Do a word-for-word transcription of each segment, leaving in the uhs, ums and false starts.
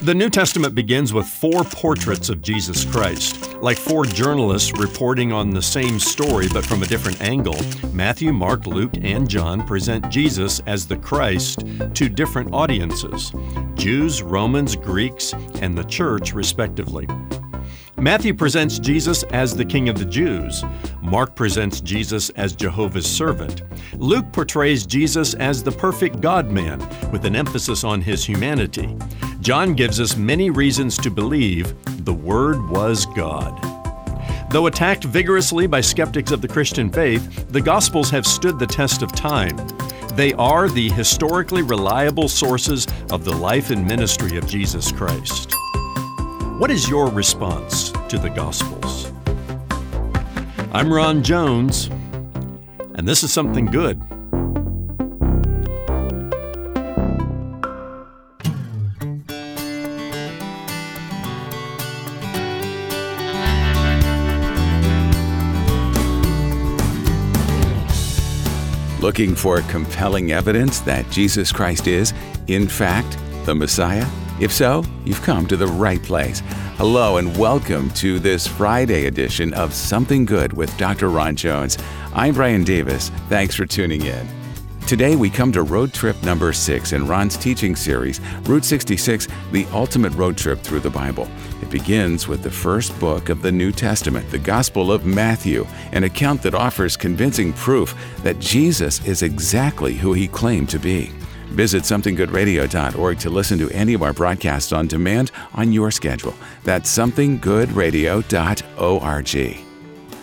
The New Testament begins with four portraits of Jesus Christ, like four journalists reporting on the same story but from a different angle. Matthew, Mark, Luke, and John present Jesus as the Christ to different audiences, Jews, Romans, Greeks, and the church, respectively. Matthew presents Jesus as the King of the Jews. Mark presents Jesus as Jehovah's servant. Luke portrays Jesus as the perfect God-man, with an emphasis on his humanity. John gives us many reasons to believe the Word was God. Though attacked vigorously by skeptics of the Christian faith, the Gospels have stood the test of time. They are the historically reliable sources of the life and ministry of Jesus Christ. What is your response to the Gospels? I'm Ron Jones, and this is Something Good. Looking for compelling evidence that Jesus Christ is, in fact, the Messiah? If so, you've come to the right place. Hello and welcome to this Friday edition of Something Good with Doctor Ron Jones. I'm Brian Davis. Thanks for tuning in. Today we come to road trip number six in Ron's teaching series, Route sixty-six, the ultimate road trip through the Bible. It begins with the first book of the New Testament, the Gospel of Matthew, an account that offers convincing proof that Jesus is exactly who he claimed to be. Visit Something Good Radio dot org to listen to any of our broadcasts on demand on your schedule. That's Something Good Radio dot org.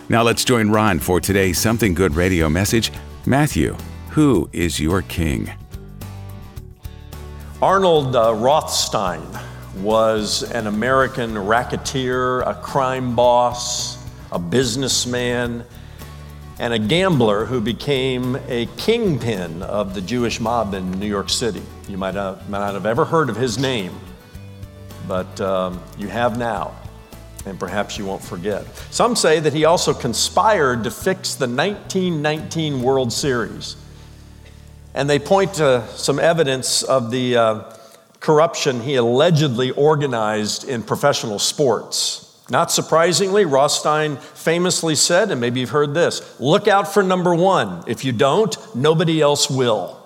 Now let's join Ron for today's Something Good Radio message, Matthew, Who is Your King? Arnold uh, Rothstein was an American racketeer, a crime boss, a businessman, and a gambler who became a kingpin of the Jewish mob in New York City. You might not, might not have ever heard of his name, but um, you have now, and perhaps you won't forget. Some say that he also conspired to fix the nineteen nineteen World Series. And they point to some evidence of the uh, corruption he allegedly organized in professional sports. Not surprisingly, Rothstein famously said, and maybe you've heard this, look out for number one. If you don't, nobody else will.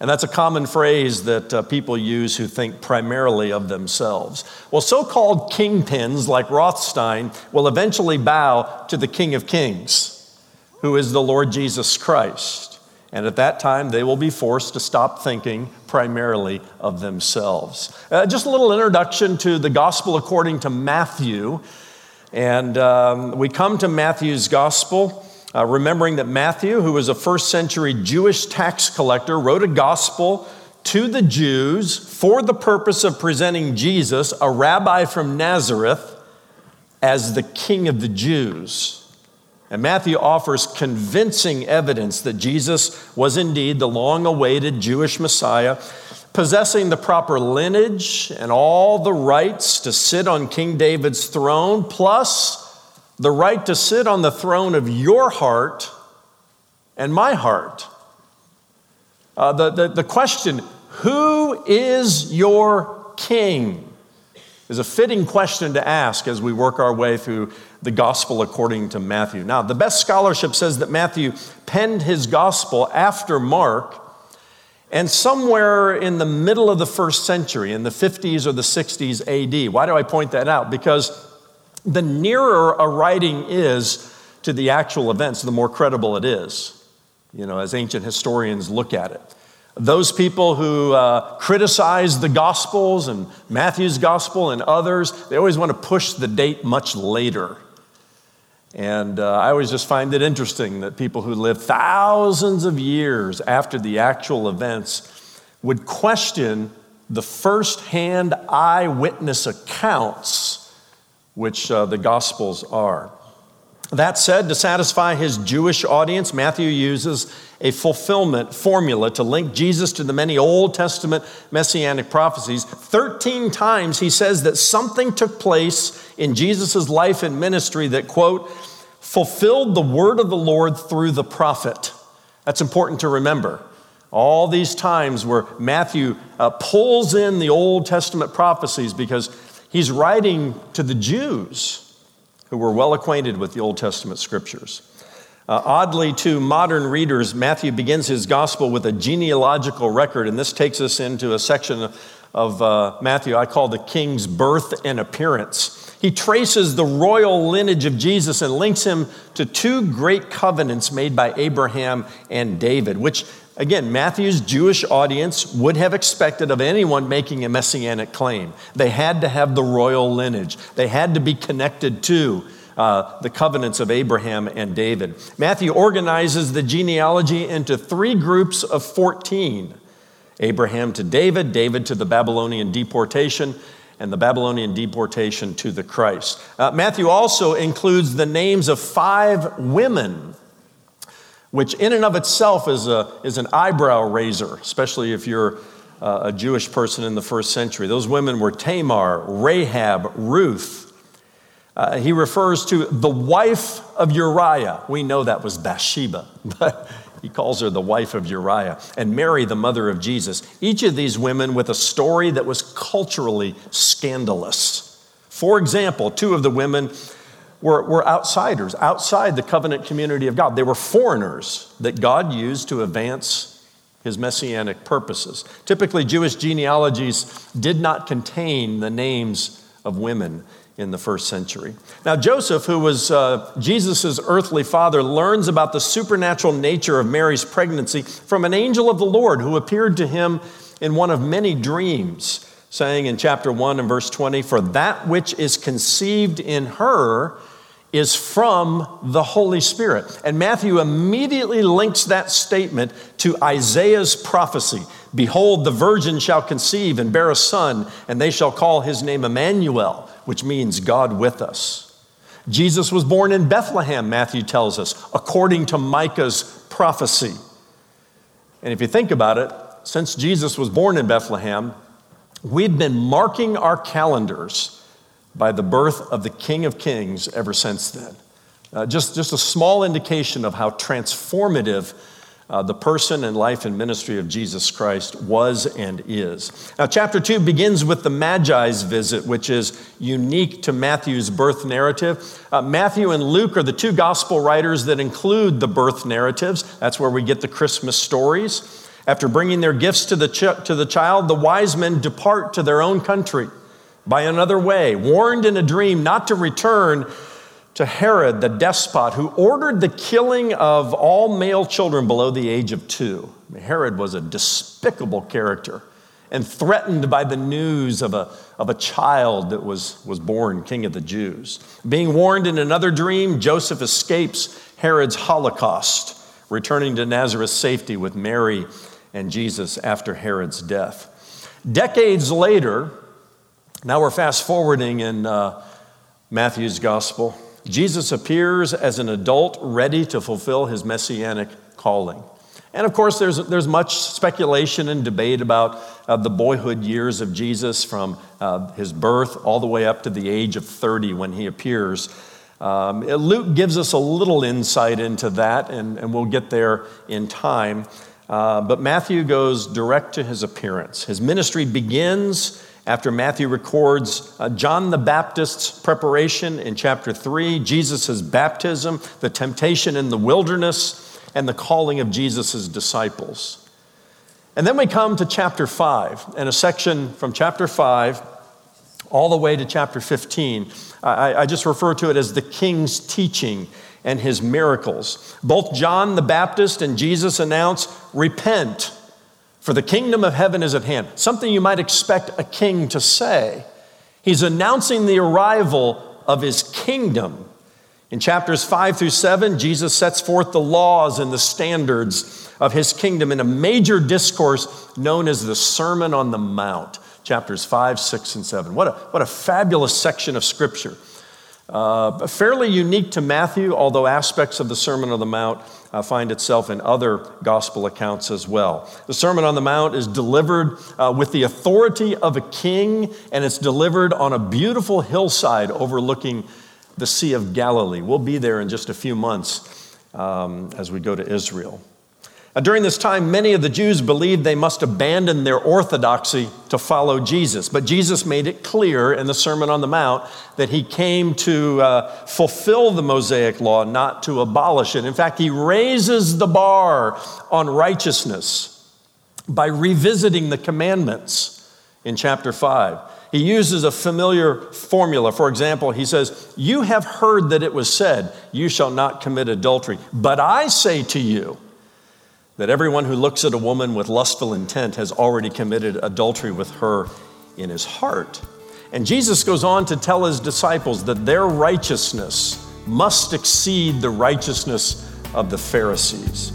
And that's a common phrase that uh, people use who think primarily of themselves. Well, so-called kingpins like Rothstein will eventually bow to the King of Kings, who is the Lord Jesus Christ. And at that time, they will be forced to stop thinking primarily of themselves. Uh, just a little introduction to the gospel according to Matthew. And um, we come to Matthew's gospel, uh, remembering that Matthew, who was a first century Jewish tax collector, wrote a gospel to the Jews for the purpose of presenting Jesus, a rabbi from Nazareth, as the King of the Jews. And Matthew offers convincing evidence that Jesus was indeed the long-awaited Jewish Messiah, possessing the proper lineage and all the rights to sit on King David's throne, plus the right to sit on the throne of your heart and my heart. Uh, the, the, the question, who is your king? Is a fitting question to ask as we work our way through the gospel according to Matthew. Now, the best scholarship says that Matthew penned his gospel after Mark, and somewhere in the middle of the first century, in the fifties or the sixties A D. Why do I point that out? Because the nearer a writing is to the actual events, the more credible it is, you know, as ancient historians look at it. Those people who uh, criticize the Gospels and Matthew's Gospel and others, they always want to push the date much later. And uh, I always just find it interesting that people who live thousands of years after the actual events would question the first-hand eyewitness accounts, which uh, the Gospels are. That said, to satisfy his Jewish audience, Matthew uses a fulfillment formula to link Jesus to the many Old Testament messianic prophecies. Thirteen times he says that something took place in Jesus' life and ministry that, quote, fulfilled the word of the Lord through the prophet. That's important to remember. All these times where Matthew uh, pulls in the Old Testament prophecies because he's writing to the Jews who were well acquainted with the Old Testament scriptures. Uh, oddly, to modern readers, Matthew begins his gospel with a genealogical record, and this takes us into a section of uh, Matthew I call the King's Birth and Appearance. He traces the royal lineage of Jesus and links him to two great covenants made by Abraham and David, which again, Matthew's Jewish audience would have expected of anyone making a messianic claim. They had to have the royal lineage. They had to be connected to uh, the covenants of Abraham and David. Matthew organizes the genealogy into three groups of fourteen. Abraham to David, David to the Babylonian deportation, and the Babylonian deportation to the Christ. Uh, Matthew also includes the names of five women, which in and of itself is a is an eyebrow raiser, especially if you're uh, a Jewish person in the first century. Those women were Tamar, Rahab, Ruth. Uh, he refers to the wife of Uriah. We know that was Bathsheba, but he calls her the wife of Uriah, and Mary, the mother of Jesus. Each of these women with a story that was culturally scandalous. For example, two of the women Were, were outsiders, outside the covenant community of God. They were foreigners that God used to advance his messianic purposes. Typically, Jewish genealogies did not contain the names of women in the first century. Now, Joseph, who was uh, Jesus' earthly father, learns about the supernatural nature of Mary's pregnancy from an angel of the Lord who appeared to him in one of many dreams, saying in chapter one and verse twenty, "For that which is conceived in her is from the Holy Spirit." And Matthew immediately links that statement to Isaiah's prophecy. "Behold, the virgin shall conceive and bear a son, and they shall call his name Emmanuel," which means God with us. Jesus was born in Bethlehem, Matthew tells us, according to Micah's prophecy. And if you think about it, since Jesus was born in Bethlehem, we've been marking our calendars by the birth of the King of Kings ever since then. Uh, just, just a small indication of how transformative uh, the person and life and ministry of Jesus Christ was and is. Now, chapter two begins with the Magi's visit, which is unique to Matthew's birth narrative. Uh, Matthew and Luke are the two gospel writers that include the birth narratives. That's where we get the Christmas stories. After bringing their gifts to the ch- to the child, the wise men depart to their own country by another way, warned in a dream not to return to Herod the despot, who ordered the killing of all male children below the age of two. I mean, Herod was a despicable character and threatened by the news of a, of a child that was, was born king of the Jews. Being warned in another dream, Joseph escapes Herod's Holocaust, returning to Nazareth safety with Mary and Jesus after Herod's death. Decades later, now we're fast forwarding in uh, Matthew's gospel, Jesus appears as an adult ready to fulfill his messianic calling. And of course, there's, there's much speculation and debate about uh, the boyhood years of Jesus from uh, his birth all the way up to the age of thirty when he appears. Um, Luke gives us a little insight into that, and, and we'll get there in time. Uh, but Matthew goes direct to his appearance. His ministry begins after Matthew records uh, John the Baptist's preparation in chapter three, Jesus' baptism, the temptation in the wilderness, and the calling of Jesus' disciples. And then we come to chapter five, and a section from chapter five all the way to chapter fifteen. I, I just refer to it as the King's teaching and his miracles. Both John the Baptist and Jesus announce, "Repent, for the kingdom of heaven is at hand." Something you might expect a king to say. He's announcing the arrival of his kingdom. In chapters five through seven, Jesus sets forth the laws and the standards of his kingdom in a major discourse known as the Sermon on the Mount, chapters five, six, and seven. What a, what a fabulous section of Scripture. Uh, fairly unique to Matthew, although aspects of the Sermon on the Mount uh, find itself in other gospel accounts as well. The Sermon on the Mount is delivered uh, with the authority of a king, and it's delivered on a beautiful hillside overlooking the Sea of Galilee. We'll be there in just a few months um, as we go to Israel. During this time, many of the Jews believed they must abandon their orthodoxy to follow Jesus. But Jesus made it clear in the Sermon on the Mount that he came to uh, fulfill the Mosaic law, not to abolish it. In fact, he raises the bar on righteousness by revisiting the commandments in chapter five. He uses a familiar formula. For example, he says, "You have heard that it was said, you shall not commit adultery. But I say to you, that everyone who looks at a woman with lustful intent has already committed adultery with her in his heart." And Jesus goes on to tell his disciples that their righteousness must exceed the righteousness of the Pharisees.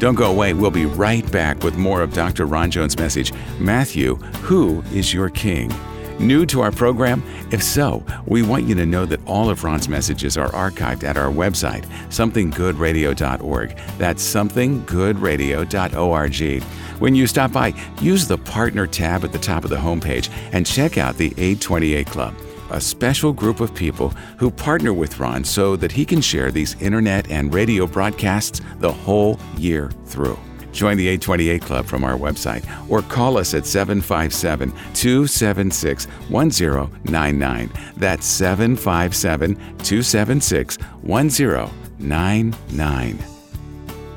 Don't go away. We'll be right back with more of Doctor Ron Jones' message, Matthew, Who is Your King? New to our program? If so, we want you to know that all of Ron's messages are archived at our website, something good radio dot org. That's something good radio dot org. When you stop by, use the Partner tab at the top of the homepage and check out the eight twenty-eight Club, a special group of people who partner with Ron so that he can share these internet and radio broadcasts the whole year through. Join the eight twenty-eight Club from our website or call us at seven five seven, two seven six, one zero nine nine. That's seven five seven, two seven six, one zero nine nine.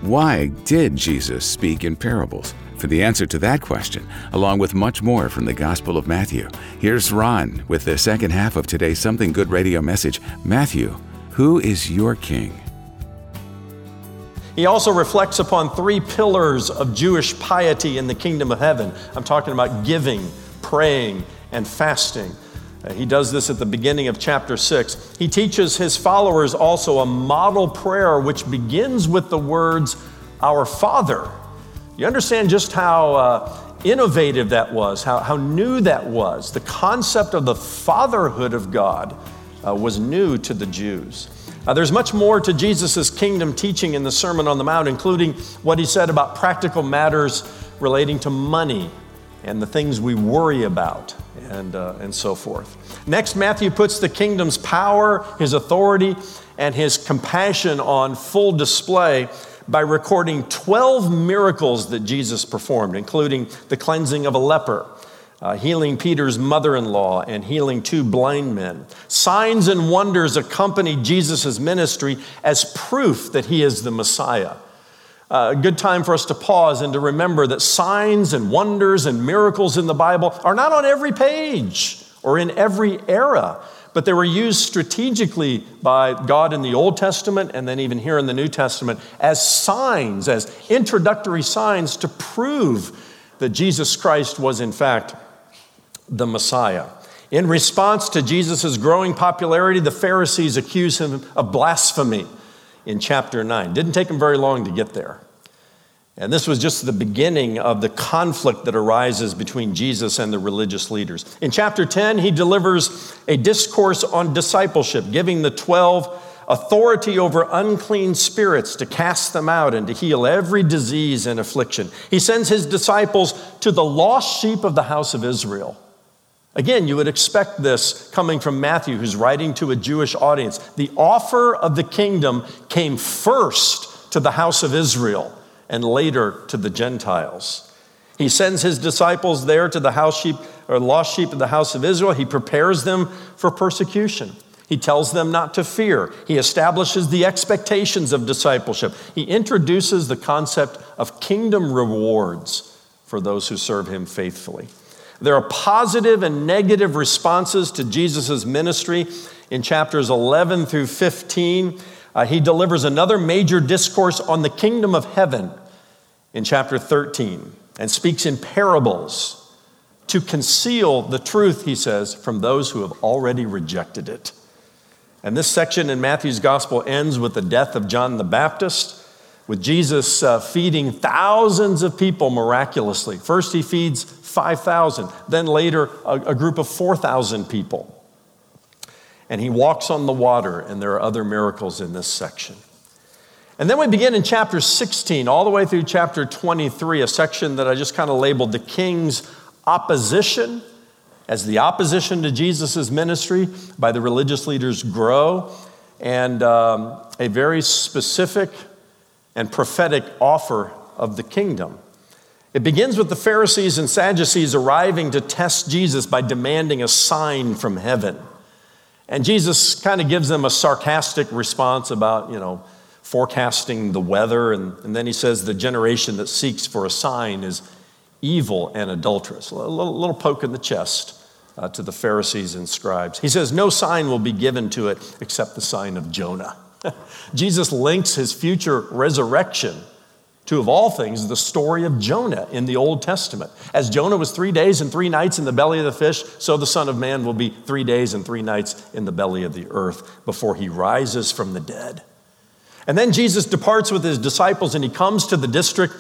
Why did Jesus speak in parables? For the answer to that question, along with much more from the Gospel of Matthew, here's Ron with the second half of today's Something Good Radio message, Matthew, Who is Your King? He also reflects upon three pillars of Jewish piety in the kingdom of heaven. I'm talking about giving, praying, and fasting. He does this at the beginning of chapter six. He teaches his followers also a model prayer which begins with the words, "Our Father." You understand just how uh, innovative that was, how, how new that was. The concept of the fatherhood of God uh, was new to the Jews. Uh, there's much more to Jesus' kingdom teaching in the Sermon on the Mount, including what he said about practical matters relating to money and the things we worry about and, uh, and so forth. Next, Matthew puts the kingdom's power, his authority, and his compassion on full display by recording twelve miracles that Jesus performed, including the cleansing of a leper, Uh, healing Peter's mother-in-law, and healing two blind men. Signs and wonders accompany Jesus' ministry as proof that he is the Messiah. Uh, a good time for us to pause and to remember that signs and wonders and miracles in the Bible are not on every page or in every era, but they were used strategically by God in the Old Testament and then even here in the New Testament as signs, as introductory signs to prove that Jesus Christ was, in fact, the Messiah. In response to Jesus' growing popularity, the Pharisees accuse him of blasphemy in chapter nine. Didn't take him very long to get there. And this was just the beginning of the conflict that arises between Jesus and the religious leaders. In chapter ten, he delivers a discourse on discipleship, giving the twelve authority over unclean spirits to cast them out and to heal every disease and affliction. He sends his disciples to the lost sheep of the house of Israel. Again, you would expect this coming from Matthew, who's writing to a Jewish audience. The offer of the kingdom came first to the house of Israel and later to the Gentiles. He sends his disciples there to the house sheep or lost sheep of the house of Israel. He prepares them for persecution. He tells them not to fear. He establishes the expectations of discipleship. He introduces the concept of kingdom rewards for those who serve him faithfully. There are positive and negative responses to Jesus' ministry in chapters eleven through fifteen. Uh, he delivers another major discourse on the kingdom of heaven in chapter thirteen and speaks in parables to conceal the truth, he says, from those who have already rejected it. And this section in Matthew's gospel ends with the death of John the Baptist, with Jesus uh, feeding thousands of people miraculously. First he feeds five thousand, then later a, a group of four thousand people. And he walks on the water, and there are other miracles in this section. And then we begin in chapter sixteen, all the way through chapter twenty-three, a section that I just kind of labeled the king's opposition as the opposition to Jesus' ministry by the religious leaders grow, and um, a very specific and prophetic offer of the kingdom. It begins with the Pharisees and Sadducees arriving to test Jesus by demanding a sign from heaven. And Jesus kind of gives them a sarcastic response about, you know, forecasting the weather. And, and then he says, the generation that seeks for a sign is evil and adulterous. A little, little poke in the chest uh, to the Pharisees and scribes. He says, no sign will be given to it except the sign of Jonah. Jesus links his future resurrection to, of all things, the story of Jonah in the Old Testament. As Jonah was three days and three nights in the belly of the fish, so the Son of Man will be three days and three nights in the belly of the earth before he rises from the dead. And then Jesus departs with his disciples and he comes to the district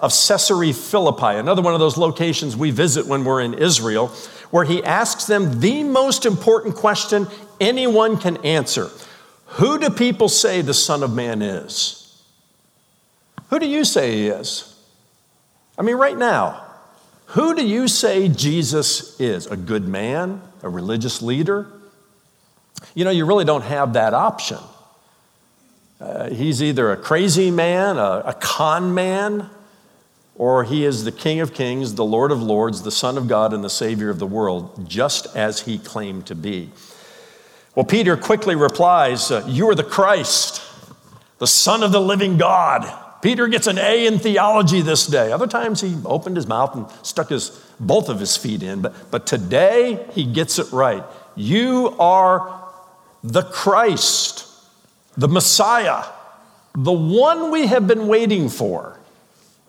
of Caesarea Philippi, another one of those locations we visit when we're in Israel, where he asks them the most important question anyone can answer. Who do people say the Son of Man is? Who do you say he is? I mean, right now, who do you say Jesus is? A good man? A religious leader? You know, you really don't have that option. Uh, he's either a crazy man, a, a con man, or he is the King of Kings, the Lord of Lords, the Son of God, and the Savior of the world, just as he claimed to be. Well, Peter quickly replies, uh, you are the Christ, the Son of the living God. Peter gets an A in theology this day. Other times he opened his mouth and stuck his both of his feet in. But, but today he gets it right. You are the Christ, the Messiah, the one we have been waiting for,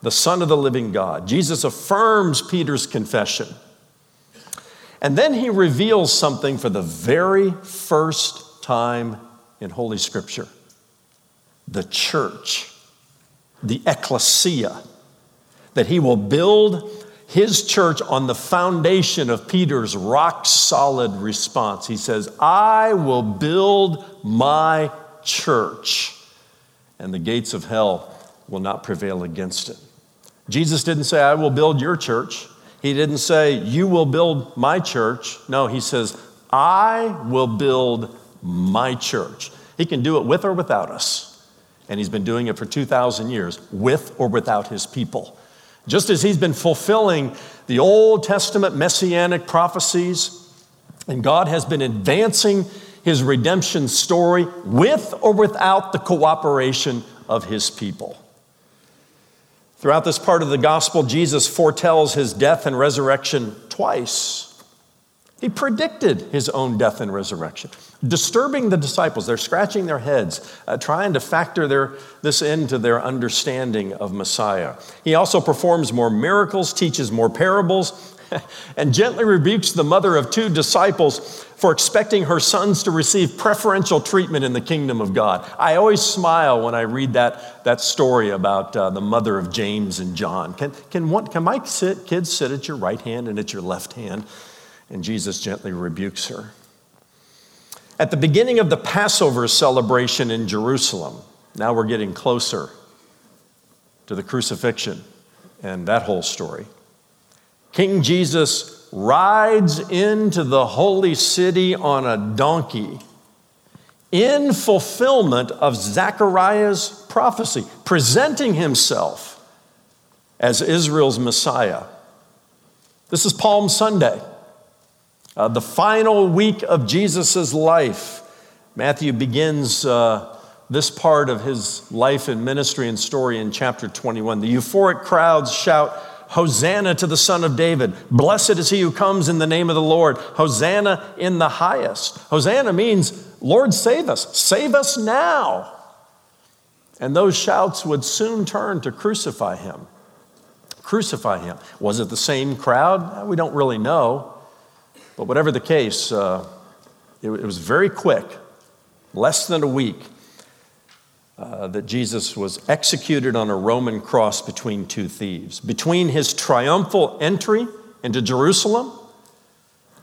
the Son of the living God. Jesus affirms Peter's confession. And then he reveals something for the very first time in Holy Scripture. The church. The ecclesia, that he will build his church on the foundation of Peter's rock-solid response. He says, I will build my church, and the gates of hell will not prevail against it. Jesus didn't say, I will build your church. He didn't say, you will build my church. No, he says, I will build my church. He can do it with or without us. And he's been doing it for two thousand years, with or without his people. Just as he's been fulfilling the Old Testament messianic prophecies, and God has been advancing his redemption story with or without the cooperation of his people. Throughout this part of the gospel, Jesus foretells his death and resurrection twice. He predicted his own death and resurrection, disturbing the disciples. They're scratching their heads, uh, trying to factor their, this into their understanding of Messiah. He also performs more miracles, teaches more parables, and gently rebukes the mother of two disciples for expecting her sons to receive preferential treatment in the kingdom of God. I always smile when I read that, that story about uh, the mother of James and John. Can, can, one, can my kids sit at your right hand and at your left hand? And Jesus gently rebukes her. At the beginning of the Passover celebration in Jerusalem, now we're getting closer to the crucifixion and that whole story. King Jesus rides into the holy city on a donkey in fulfillment of Zechariah's prophecy, presenting himself as Israel's Messiah. This is Palm Sunday. Uh, the final week of Jesus' life. Matthew begins uh, this part of his life and ministry and story in chapter twenty-one. The euphoric crowds shout, Hosanna to the Son of David. Blessed is he who comes in the name of the Lord. Hosanna in the highest. Hosanna means, Lord, save us. Save us now. And those shouts would soon turn to crucify him. Crucify him. Was it the same crowd? We don't really know. But whatever the case, uh, it, it was very quick, less than a week, uh, that Jesus was executed on a Roman cross between two thieves. Between his triumphal entry into Jerusalem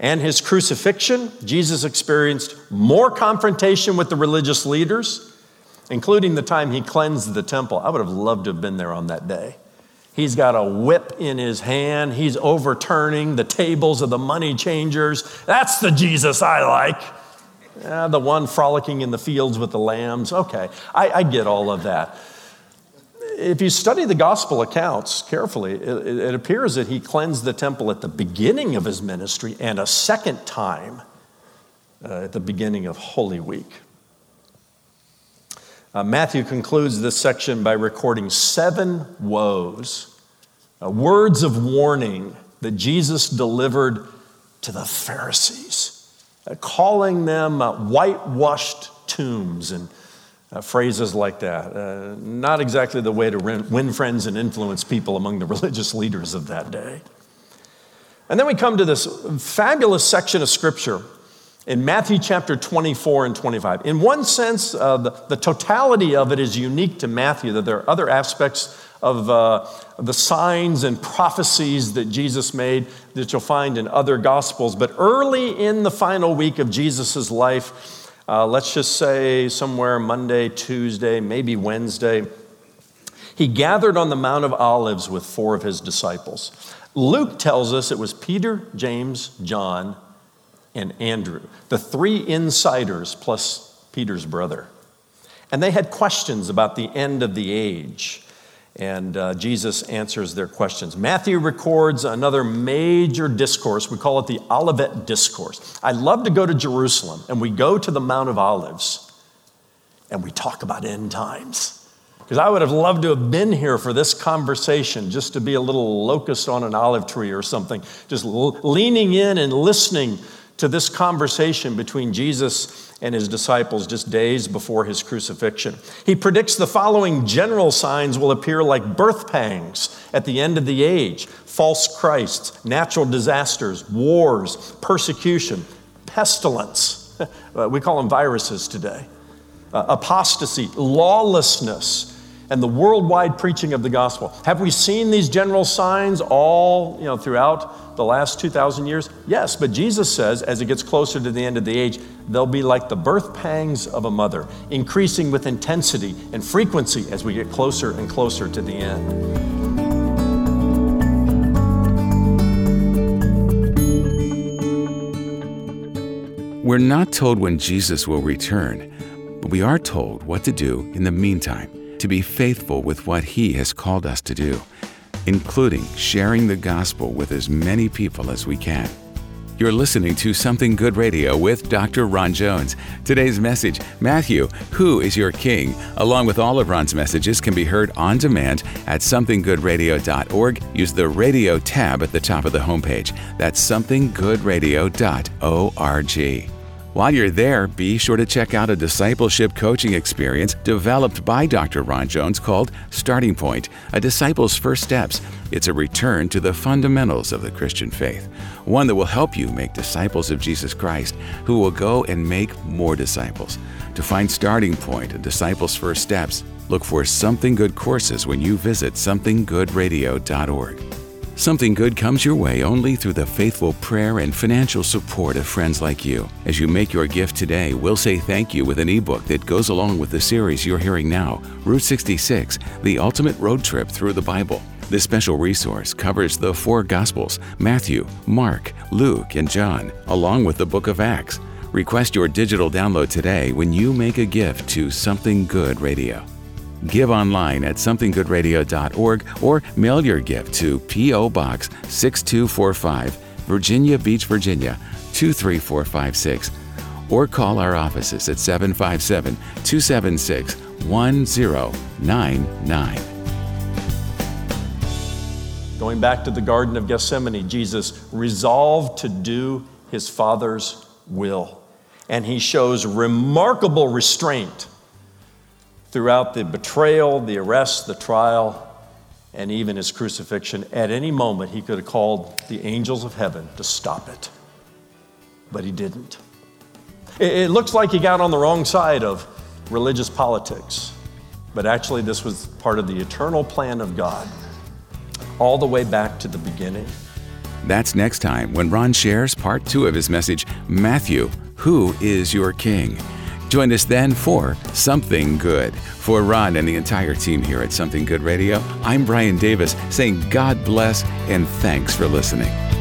and his crucifixion, Jesus experienced more confrontation with the religious leaders, including the time he cleansed the temple. I would have loved to have been there on that day. He's got a whip in his hand. He's overturning the tables of the money changers. That's the Jesus I like. Yeah, the one frolicking in the fields with the lambs. Okay, I, I get all of that. If you study the gospel accounts carefully, it, it appears that he cleansed the temple at the beginning of his ministry and a second time uh, at the beginning of Holy Week. Uh, Matthew concludes this section by recording seven woes, uh, words of warning that Jesus delivered to the Pharisees, uh, calling them uh, whitewashed tombs and uh, phrases like that. Uh, not exactly the way to win friends and influence people among the religious leaders of that day. And then we come to this fabulous section of Scripture in Matthew chapter twenty-four and twenty-five. In one sense, uh, the, the totality of it is unique to Matthew, that there are other aspects of uh, the signs and prophecies that Jesus made that you'll find in other Gospels. But early in the final week of Jesus' life, uh, let's just say somewhere Monday, Tuesday, maybe Wednesday, he gathered on the Mount of Olives with four of his disciples. Luke tells us it was Peter, James, John, and Andrew, the three insiders plus Peter's brother. And they had questions about the end of the age. And uh, Jesus answers their questions. Matthew records another major discourse. We call it the Olivet Discourse. I love to go to Jerusalem, and we go to the Mount of Olives, and we talk about end times. Because I would have loved to have been here for this conversation, just to be a little locust on an olive tree or something, just l- leaning in and listening to this conversation between Jesus and his disciples just days before his crucifixion. He predicts the following general signs will appear like birth pangs at the end of the age: false Christs, natural disasters, wars, persecution, pestilence. We call them viruses today. Uh, apostasy, lawlessness, and the worldwide preaching of the gospel. Have we seen these general signs all, you know, throughout the last two thousand years? Yes, but Jesus says, as it gets closer to the end of the age, they'll be like the birth pangs of a mother, increasing with intensity and frequency as we get closer and closer to the end. We're not told when Jesus will return, but we are told what to do in the meantime, to be faithful with what He has called us to do, including sharing the gospel with as many people as we can. You're listening to Something Good Radio with Doctor Ron Jones. Today's message, Matthew, Who is Your King?, along with all of Ron's messages, can be heard on demand at something good radio dot org. Use the radio tab at the top of the homepage. That's something good radio dot org. While you're there, be sure to check out a discipleship coaching experience developed by Doctor Ron Jones called Starting Point, A Disciple's First Steps. It's a return to the fundamentals of the Christian faith, one that will help you make disciples of Jesus Christ, who will go and make more disciples. To find Starting Point, A Disciple's First Steps, look for Something Good courses when you visit something good radio dot org. Something Good comes your way only through the faithful prayer and financial support of friends like you. As you make your gift today, we'll say thank you with an ebook that goes along with the series you're hearing now, Route sixty-six, The Ultimate Road Trip Through the Bible. This special resource covers the four Gospels, Matthew, Mark, Luke, and John, along with the book of Acts. Request your digital download today when you make a gift to Something Good Radio. Give online at something good radio dot org or mail your gift to P O. Box six two four five, Virginia Beach, Virginia two three four five six, or call our offices at seven five seven, two seven six, one zero nine nine. Going back to the Garden of Gethsemane, Jesus resolved to do his Father's will, and he shows remarkable restraint throughout the betrayal, the arrest, the trial, and even his crucifixion. At any moment, he could have called the angels of heaven to stop it, but he didn't. It, it looks like he got on the wrong side of religious politics, but actually this was part of the eternal plan of God, all the way back to the beginning. That's next time when Ron shares part two of his message, Matthew, Who is Your King? Join us then for Something Good. For Ron and the entire team here at Something Good Radio, I'm Brian Davis saying God bless and thanks for listening.